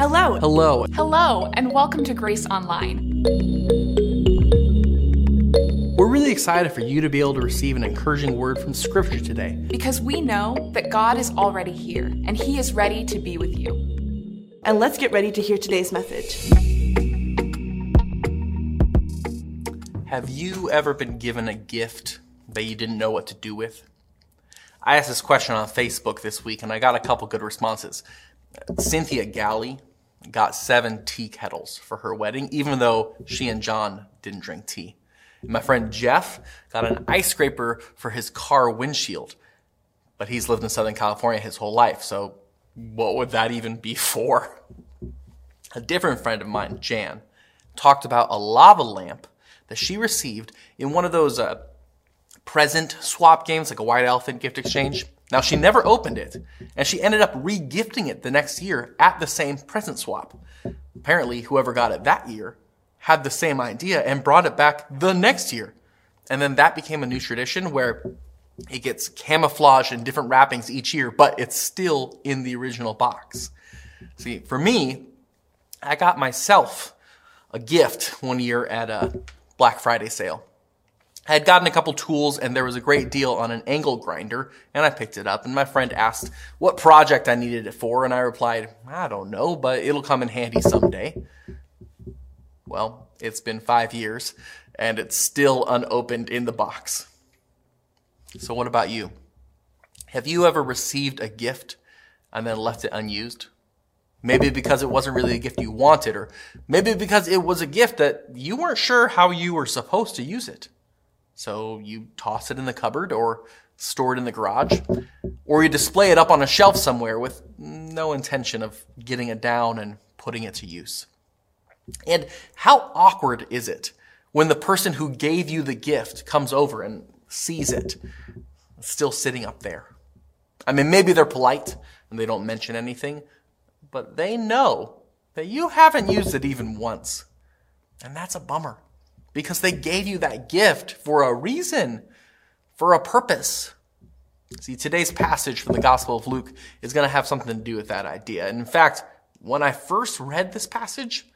Hello. Hello. Hello, and welcome to Grace Online. We're really excited for you to be able to receive an encouraging word from Scripture today, because we know that God is already here, and He is ready to be with you. And let's get ready to hear today's message. Have you ever been given a gift that you didn't know what to do with? I asked this question on Facebook this week, and I got a couple good responses. Cynthia Galley got 7 tea kettles for her wedding, even though she and John didn't drink tea. And my friend Jeff got an ice scraper for his car windshield, but he's lived in Southern California his whole life, so what would that even be for? A different friend of mine, Jan, talked about a lava lamp that she received in one of those present swap games, like a white elephant gift exchange. Now, she never opened it, and she ended up re-gifting it the next year at the same present swap. Apparently, whoever got it that year had the same idea and brought it back the next year. And then that became a new tradition where it gets camouflaged in different wrappings each year, but it's still in the original box. See, for me, I got myself a gift one year at a Black Friday sale. I had gotten a couple tools, and there was a great deal on an angle grinder, and I picked it up, and my friend asked what project I needed it for, and I replied, I don't know, but it'll come in handy someday. Well, it's been 5 years, and it's still unopened in the box. So what about you? Have you ever received a gift and then left it unused? Maybe because it wasn't really a gift you wanted, or maybe because it was a gift that you weren't sure how you were supposed to use it. So you toss it in the cupboard or store it in the garage, or you display it up on a shelf somewhere with no intention of getting it down and putting it to use. And how awkward is it when the person who gave you the gift comes over and sees it, still sitting up there? I mean, maybe they're polite and they don't mention anything, but they know that you haven't used it even once. And that's a bummer, because they gave you that gift for a reason, for a purpose. See, today's passage from the Gospel of Luke is going to have something to do with that idea. And in fact, when I first read this passage,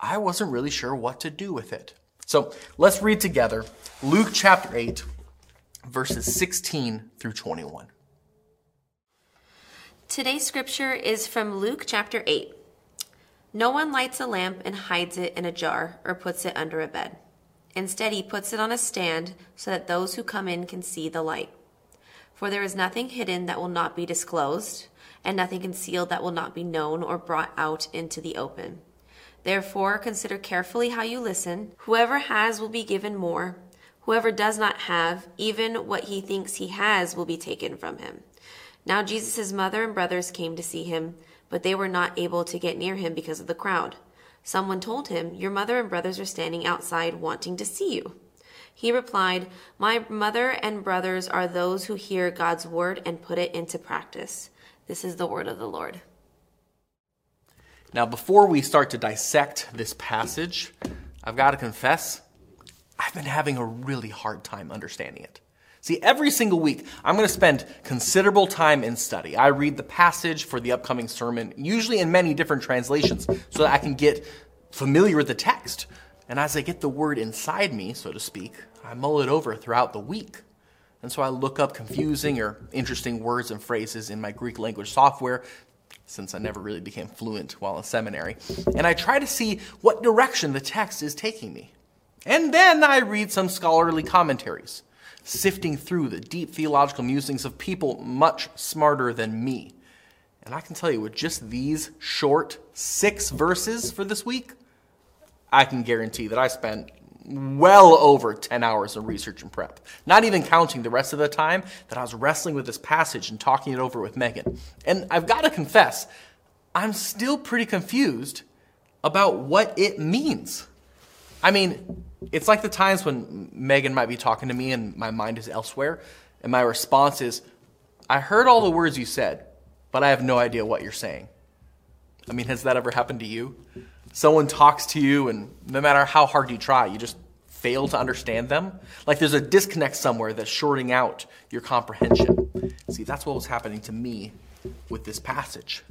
I wasn't really sure what to do with it. So let's read together Luke chapter 8, verses 16 through 21. Today's scripture is from Luke chapter 8. No one lights a lamp and hides it in a jar or puts it under a bed. Instead, he puts it on a stand so that those who come in can see the light. For there is nothing hidden that will not be disclosed, and nothing concealed that will not be known or brought out into the open. Therefore, consider carefully how you listen. Whoever has will be given more. Whoever does not have, even what he thinks he has will be taken from him. Now Jesus' mother and brothers came to see him, but they were not able to get near him because of the crowd. Someone told him, "Your mother and brothers are standing outside wanting to see you." He replied, "My mother and brothers are those who hear God's word and put it into practice." This is the word of the Lord. Now, before we start to dissect this passage, I've got to confess, I've been having a really hard time understanding it. See, every single week, I'm going to spend considerable time in study. I read the passage for the upcoming sermon, usually in many different translations, so that I can get familiar with the text. And as I get the word inside me, so to speak, I mull it over throughout the week. And so I look up confusing or interesting words and phrases in my Greek language software, since I never really became fluent while in seminary. And I try to see what direction the text is taking me. And then I read some scholarly commentaries, sifting through the deep theological musings of people much smarter than me. And I can tell you, with just these short 6 verses for this week, I can guarantee that I spent well over 10 hours of research and prep, not even counting the rest of the time that I was wrestling with this passage and talking it over with Megan. And I've got to confess, I'm still pretty confused about what it means. I mean, it's like the times when Megan might be talking to me and my mind is elsewhere, and my response is, I heard all the words you said, but I have no idea what you're saying. I mean, has that ever happened to you? Someone talks to you, and no matter how hard you try, you just fail to understand them? Like there's a disconnect somewhere that's shorting out your comprehension. See, that's what was happening to me with this passage.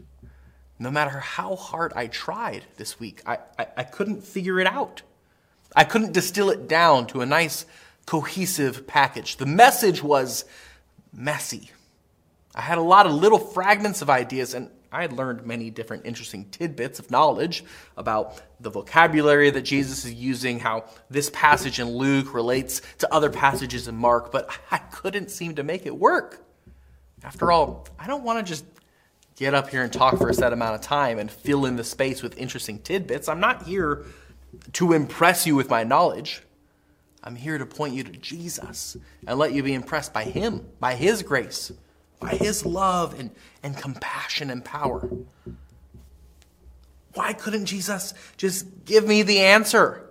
No matter how hard I tried this week, I couldn't figure it out. I couldn't distill it down to a nice, cohesive package. The message was messy. I had a lot of little fragments of ideas, and I had learned many different interesting tidbits of knowledge about the vocabulary that Jesus is using, how this passage in Luke relates to other passages in Mark, but I couldn't seem to make it work. After all, I don't want to just get up here and talk for a set amount of time and fill in the space with interesting tidbits. I'm not here to impress you with my knowledge. I'm here to point you to Jesus and let you be impressed by him, by his grace, by his love and compassion and power. Why couldn't Jesus just give me the answer?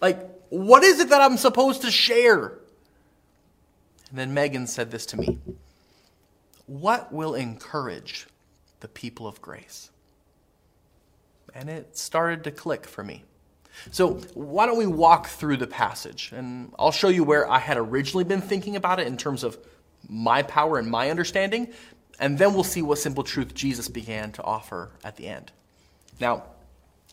Like, what is it that I'm supposed to share? And then Megan said this to me: what will encourage the people of grace? And it started to click for me. So why don't we walk through the passage, and I'll show you where I had originally been thinking about it in terms of my power and my understanding, and then we'll see what simple truth Jesus began to offer at the end. Now,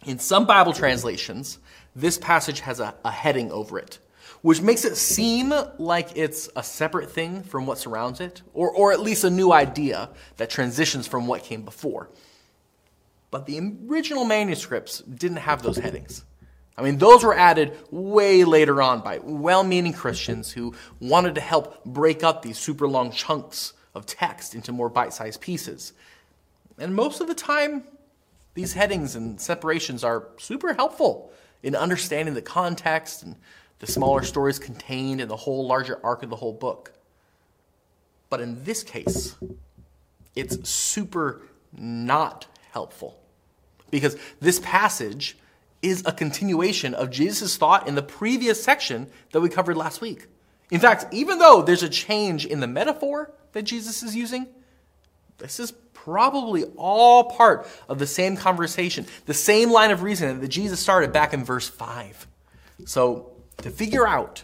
in some Bible translations, this passage has a heading over it, which makes it seem like it's a separate thing from what surrounds it, or at least a new idea that transitions from what came before. But the original manuscripts didn't have those headings. I mean, those were added way later on by well-meaning Christians who wanted to help break up these super long chunks of text into more bite-sized pieces. And most of the time, these headings and separations are super helpful in understanding the context and the smaller stories contained in the whole larger arc of the whole book. But in this case, it's super not helpful, because this passage is a continuation of Jesus' thought in the previous section that we covered last week. In fact, even though there's a change in the metaphor that Jesus is using, this is probably all part of the same conversation, the same line of reasoning that Jesus started back in verse 5. So to figure out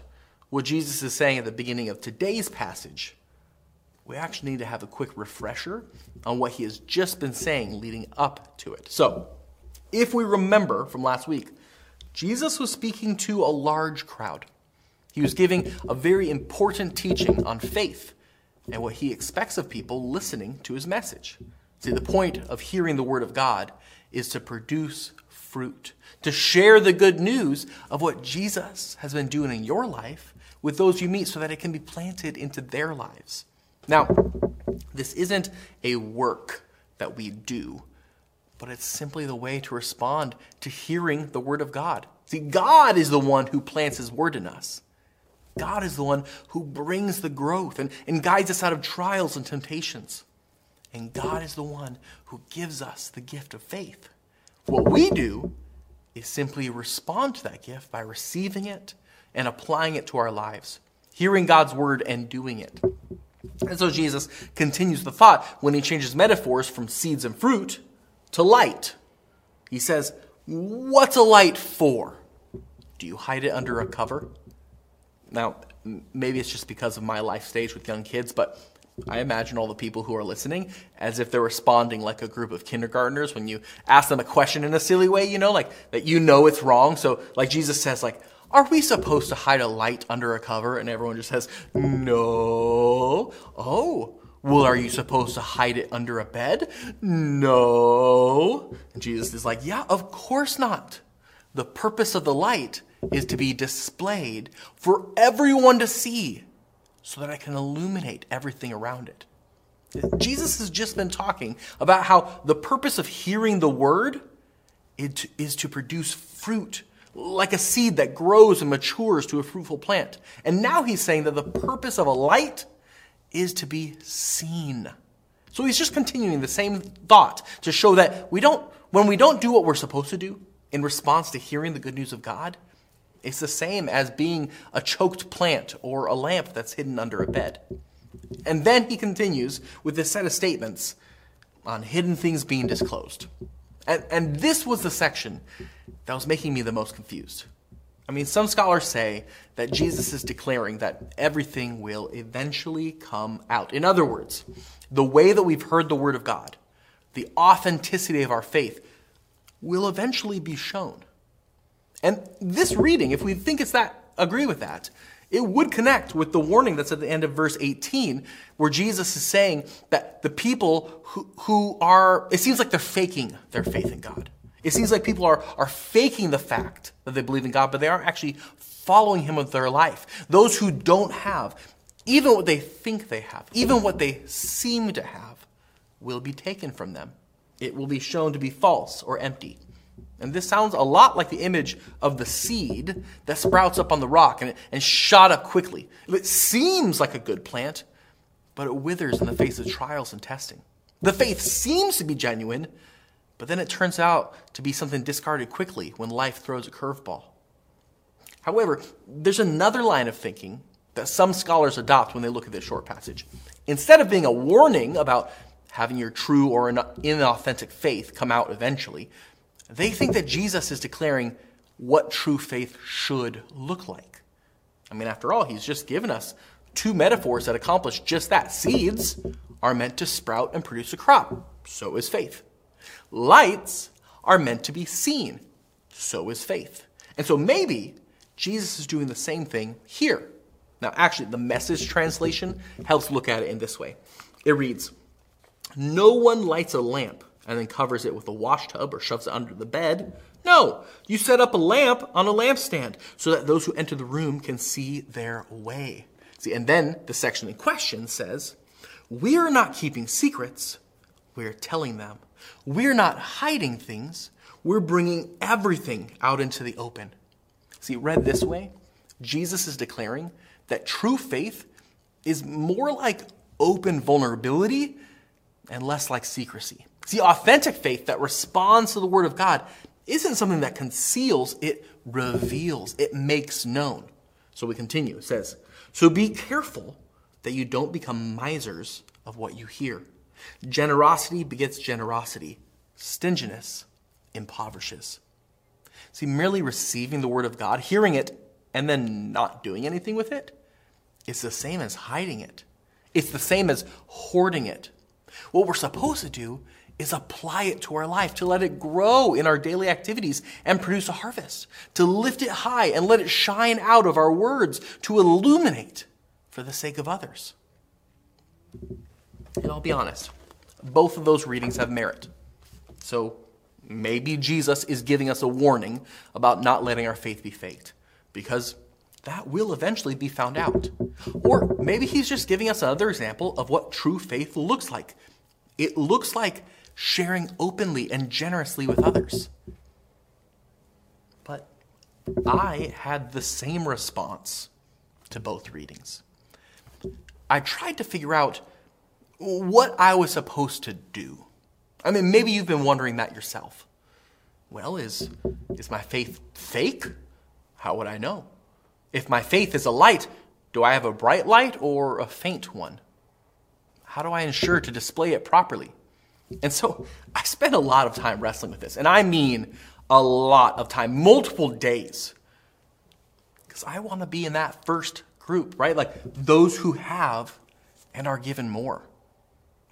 what Jesus is saying at the beginning of today's passage, we actually need to have a quick refresher on what he has just been saying leading up to it. So, if we remember from last week, Jesus was speaking to a large crowd. He was giving a very important teaching on faith and what he expects of people listening to his message. See, the point of hearing the word of God is to produce fruit, to share the good news of what Jesus has been doing in your life with those you meet so that it can be planted into their lives. Now, this isn't a work that we do, but it's simply the way to respond to hearing the word of God. See, God is the one who plants his word in us. God is the one who brings the growth and guides us out of trials and temptations. And God is the one who gives us the gift of faith. What we do is simply respond to that gift by receiving it and applying it to our lives, hearing God's word and doing it. And so Jesus continues the thought when he changes metaphors from seeds and fruit to light. He says, what's a light for? Do you hide it under a cover? Now, maybe it's just because of my life stage with young kids, but I imagine all the people who are listening as if they're responding like a group of kindergartners when you ask them a question in a silly way, you know, like that you know it's wrong. So like Jesus says, like, are we supposed to hide a light under a cover? And everyone just says, no. Oh, well, are you supposed to hide it under a bed? No. And Jesus is like, yeah, of course not. The purpose of the light is to be displayed for everyone to see so that I can illuminate everything around it. Jesus has just been talking about how the purpose of hearing the word is to produce fruit, like a seed that grows and matures to a fruitful plant. And now he's saying that the purpose of a light is to be seen. So he's just continuing the same thought to show that when we don't do what we're supposed to do in response to hearing the good news of God, it's the same as being a choked plant or a lamp that's hidden under a bed. And then he continues with this set of statements on hidden things being disclosed. And this was the section that was making me the most confused. I mean, some scholars say that Jesus is declaring that everything will eventually come out. In other words, the way that we've heard the word of God, the authenticity of our faith, will eventually be shown. And this reading, if we think it's that, agree with that, it would connect with the warning that's at the end of verse 18, where Jesus is saying that the people who are, it seems like they're faking their faith in God. It seems like people are faking the fact that they believe in God, but they aren't actually following him with their life. Those who don't have, even what they think they have, even what they seem to have, will be taken from them. It will be shown to be false or empty. And this sounds a lot like the image of the seed that sprouts up on the rock and shot up quickly. It seems like a good plant, but it withers in the face of trials and testing. The faith seems to be genuine, but then it turns out to be something discarded quickly when life throws a curveball. However, there's another line of thinking that some scholars adopt when they look at this short passage. Instead of being a warning about having your true or inauthentic faith come out eventually, they think that Jesus is declaring what true faith should look like. I mean, after all, he's just given us two metaphors that accomplish just that. Seeds are meant to sprout and produce a crop. So is faith. Lights are meant to be seen. So is faith. And so maybe Jesus is doing the same thing here. Now, actually, the Message translation helps look at it in this way. It reads, "No one lights a lamp and then covers it with a washtub or shoves it under the bed. No, you set up a lamp on a lampstand so that those who enter the room can see their way." See, and then the section in question says, "We're not keeping secrets, we're telling them. We're not hiding things, we're bringing everything out into the open." See, read this way, Jesus is declaring that true faith is more like open vulnerability and less like secrecy. See, authentic faith that responds to the word of God isn't something that conceals, it reveals, it makes known. So we continue, it says, "So be careful that you don't become misers of what you hear. Generosity begets generosity. Stinginess impoverishes." See, merely receiving the word of God, hearing it, and then not doing anything with it, it's the same as hiding it. It's the same as hoarding it. What we're supposed to do is apply it to our life, to let it grow in our daily activities and produce a harvest, to lift it high and let it shine out of our words, to illuminate for the sake of others. And I'll be honest, both of those readings have merit. So maybe Jesus is giving us a warning about not letting our faith be faked, because that will eventually be found out. Or maybe he's just giving us another example of what true faith looks like. It looks like sharing openly and generously with others. But I had the same response to both readings. I tried to figure out what I was supposed to do. I mean, maybe you've been wondering that yourself. Well, is my faith fake? How would I know? If my faith is a light, do I have a bright light or a faint one? How do I ensure to display it properly? And so I spent a lot of time wrestling with this. And I mean a lot of time, multiple days. Because I want to be in that first group, right? Like those who have and are given more.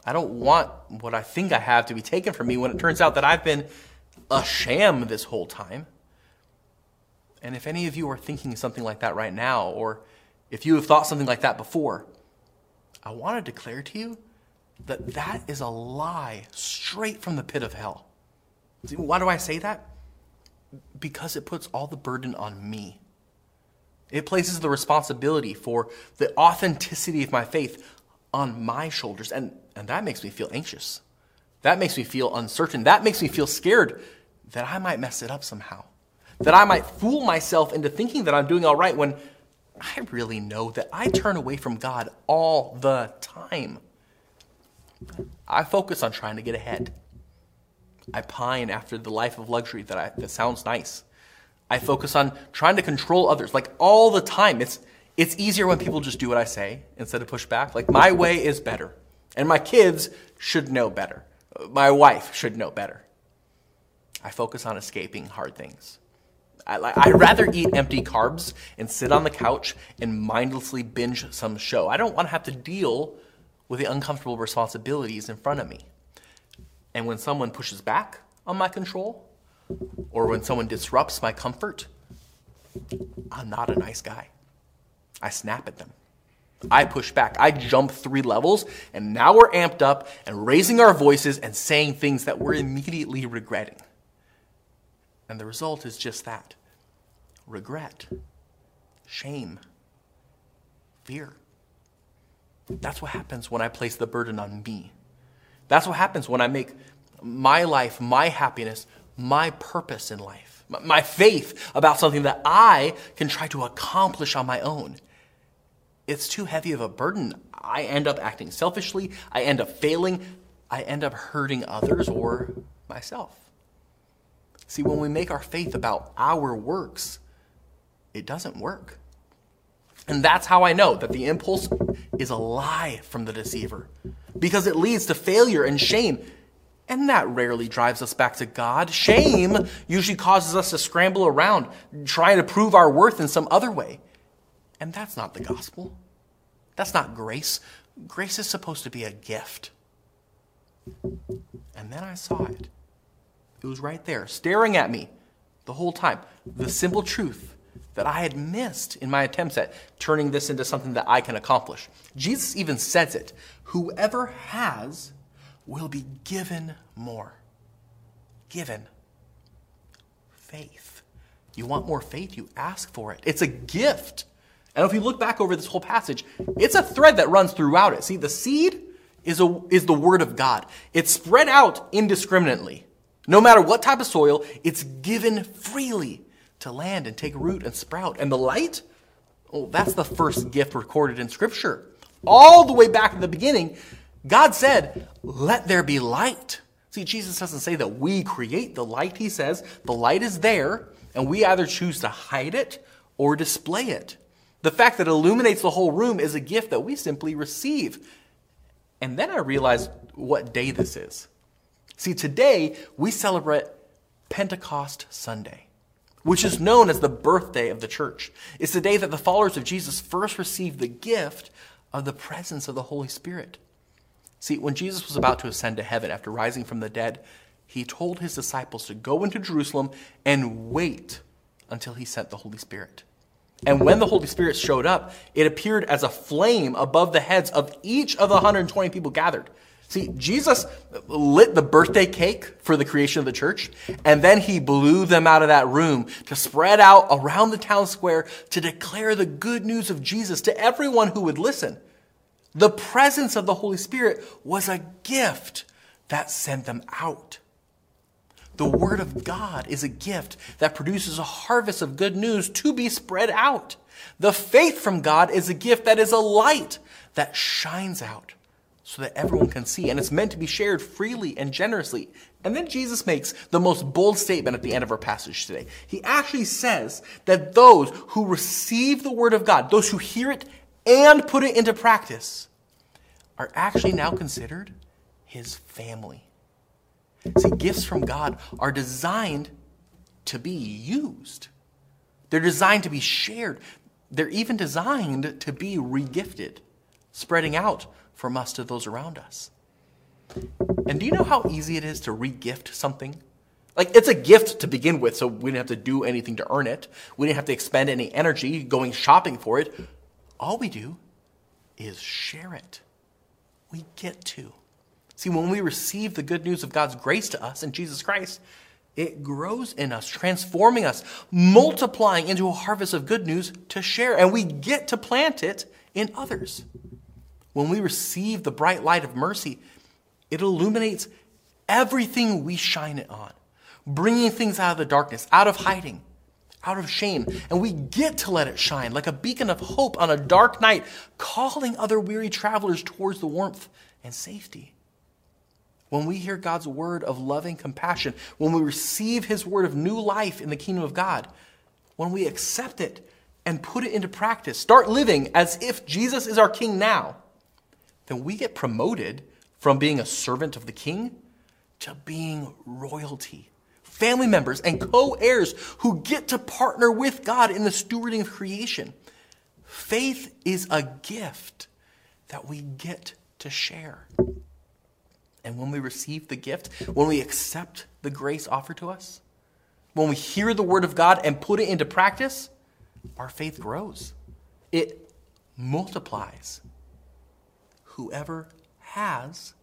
I don't want what I think I have to be taken from me when it turns out that I've been a sham this whole time. And if any of you are thinking something like that right now, or if you have thought something like that before, I want to declare to you that that is a lie straight from the pit of hell. See, why do I say that? Because it puts all the burden on me. It places the responsibility for the authenticity of my faith on my shoulders, and that makes me feel anxious. That makes me feel uncertain. That makes me feel scared that I might mess it up somehow, that I might fool myself into thinking that I'm doing all right when I really know that I turn away from God all the time. I focus on trying to get ahead. I pine after the life of luxury that sounds nice. I focus on trying to control others, like all the time. It's easier when people just do what I say instead of push back. Like my way is better, and my kids should know better. My wife should know better. I focus on escaping hard things. I'd rather eat empty carbs and sit on the couch and mindlessly binge some show. I don't want to have to deal with the uncomfortable responsibilities in front of me. And when someone pushes back on my control, or when someone disrupts my comfort, I'm not a nice guy. I snap at them. I push back. I jump 3 levels, and now we're amped up and raising our voices and saying things that we're immediately regretting. And the result is just that. Regret, shame, fear. That's what happens when I place the burden on me. That's what happens when I make my life, my happiness, my purpose in life, my faith about something that I can try to accomplish on my own. It's too heavy of a burden. I end up acting selfishly. I end up failing. I end up hurting others or myself. See, when we make our faith about our works, it doesn't work. And that's how I know that the impulse is a lie from the deceiver, because it leads to failure and shame. And that rarely drives us back to God. Shame usually causes us to scramble around, trying to prove our worth in some other way. And that's not the gospel. That's not grace. Grace is supposed to be a gift. And then I saw it. It was right there, staring at me the whole time. The simple truth that I had missed in my attempts at turning this into something that I can accomplish. Jesus even says it. Whoever has will be given more. Given. Faith. You want more faith? You ask for it. It's a gift. And if you look back over this whole passage, it's a thread that runs throughout it. See, the seed is the word of God. It's spread out indiscriminately. No matter what type of soil, it's given freely to land and take root and sprout. And the light, well, that's the first gift recorded in Scripture. All the way back in the beginning, God said, let there be light. See, Jesus doesn't say that we create the light. He says the light is there, and we either choose to hide it or display it. The fact that it illuminates the whole room is a gift that we simply receive. And then I realized what day this is. See, today we celebrate Pentecost Sunday, which is known as the birthday of the church. It's the day that the followers of Jesus first received the gift of the presence of the Holy Spirit. See, when Jesus was about to ascend to heaven after rising from the dead, he told his disciples to go into Jerusalem and wait until he sent the Holy Spirit. And when the Holy Spirit showed up, it appeared as a flame above the heads of each of the 120 people gathered. See, Jesus lit the birthday cake for the creation of the church, and then he blew them out of that room to spread out around the town square to declare the good news of Jesus to everyone who would listen. The presence of the Holy Spirit was a gift that sent them out. The word of God is a gift that produces a harvest of good news to be spread out. The faith from God is a gift that is a light that shines out, so that everyone can see, and it's meant to be shared freely and generously. And then Jesus makes the most bold statement at the end of our passage today. He actually says that those who receive the word of God, those who hear it and put it into practice, are actually now considered his family. See, gifts from God are designed to be used. They're designed to be shared. They're even designed to be regifted, spreading out from us to those around us. And do you know how easy it is to re-gift something? Like, it's a gift to begin with, so we didn't have to do anything to earn it. We didn't have to expend any energy going shopping for it. All we do is share it. We get to. See, when we receive the good news of God's grace to us in Jesus Christ, it grows in us, transforming us, multiplying into a harvest of good news to share, and we get to plant it in others. When we receive the bright light of mercy, it illuminates everything we shine it on, bringing things out of the darkness, out of hiding, out of shame. And we get to let it shine like a beacon of hope on a dark night, calling other weary travelers towards the warmth and safety. When we hear God's word of loving compassion, when we receive his word of new life in the kingdom of God, when we accept it and put it into practice, start living as if Jesus is our king now, then we get promoted from being a servant of the king to being royalty, family members and co-heirs who get to partner with God in the stewarding of creation. Faith is a gift that we get to share. And when we receive the gift, when we accept the grace offered to us, when we hear the word of God and put it into practice, our faith grows. It multiplies. Whoever has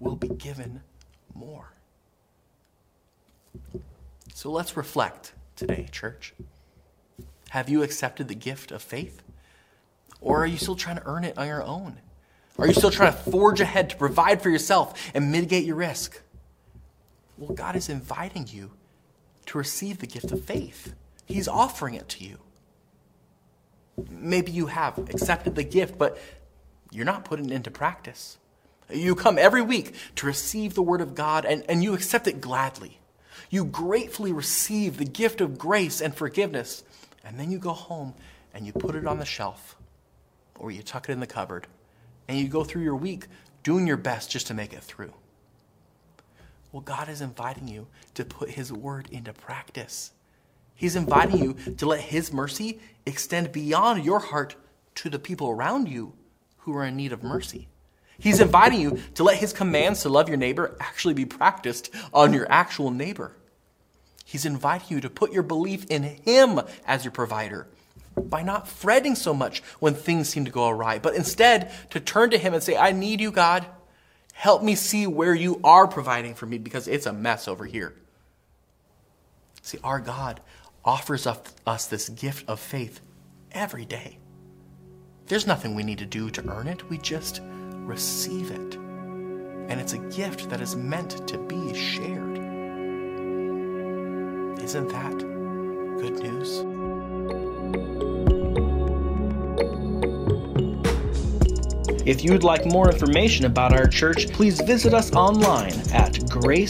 will be given more. So let's reflect today, church. Have you accepted the gift of faith? Or are you still trying to earn it on your own? Are you still trying to forge ahead to provide for yourself and mitigate your risk? Well, God is inviting you to receive the gift of faith. He's offering it to you. Maybe you have accepted the gift, but you're not putting it into practice. You come every week to receive the word of God, and you accept it gladly. You gratefully receive the gift of grace and forgiveness, and then you go home and you put it on the shelf, or you tuck it in the cupboard, and you go through your week doing your best just to make it through. Well, God is inviting you to put his word into practice. He's inviting you to let his mercy extend beyond your heart to the people around you who are in need of mercy. He's inviting you to let his commands to love your neighbor actually be practiced on your actual neighbor. He's inviting you to put your belief in him as your provider by not fretting so much when things seem to go awry, but instead to turn to him and say, I need you, God. Help me see where you are providing for me because it's a mess over here. See, our God offers us this gift of faith every day. There's nothing we need to do to earn it. We just receive it. And it's a gift that is meant to be shared. Isn't that good news? If you'd like more information about our church, please visit us online at gracehb.org.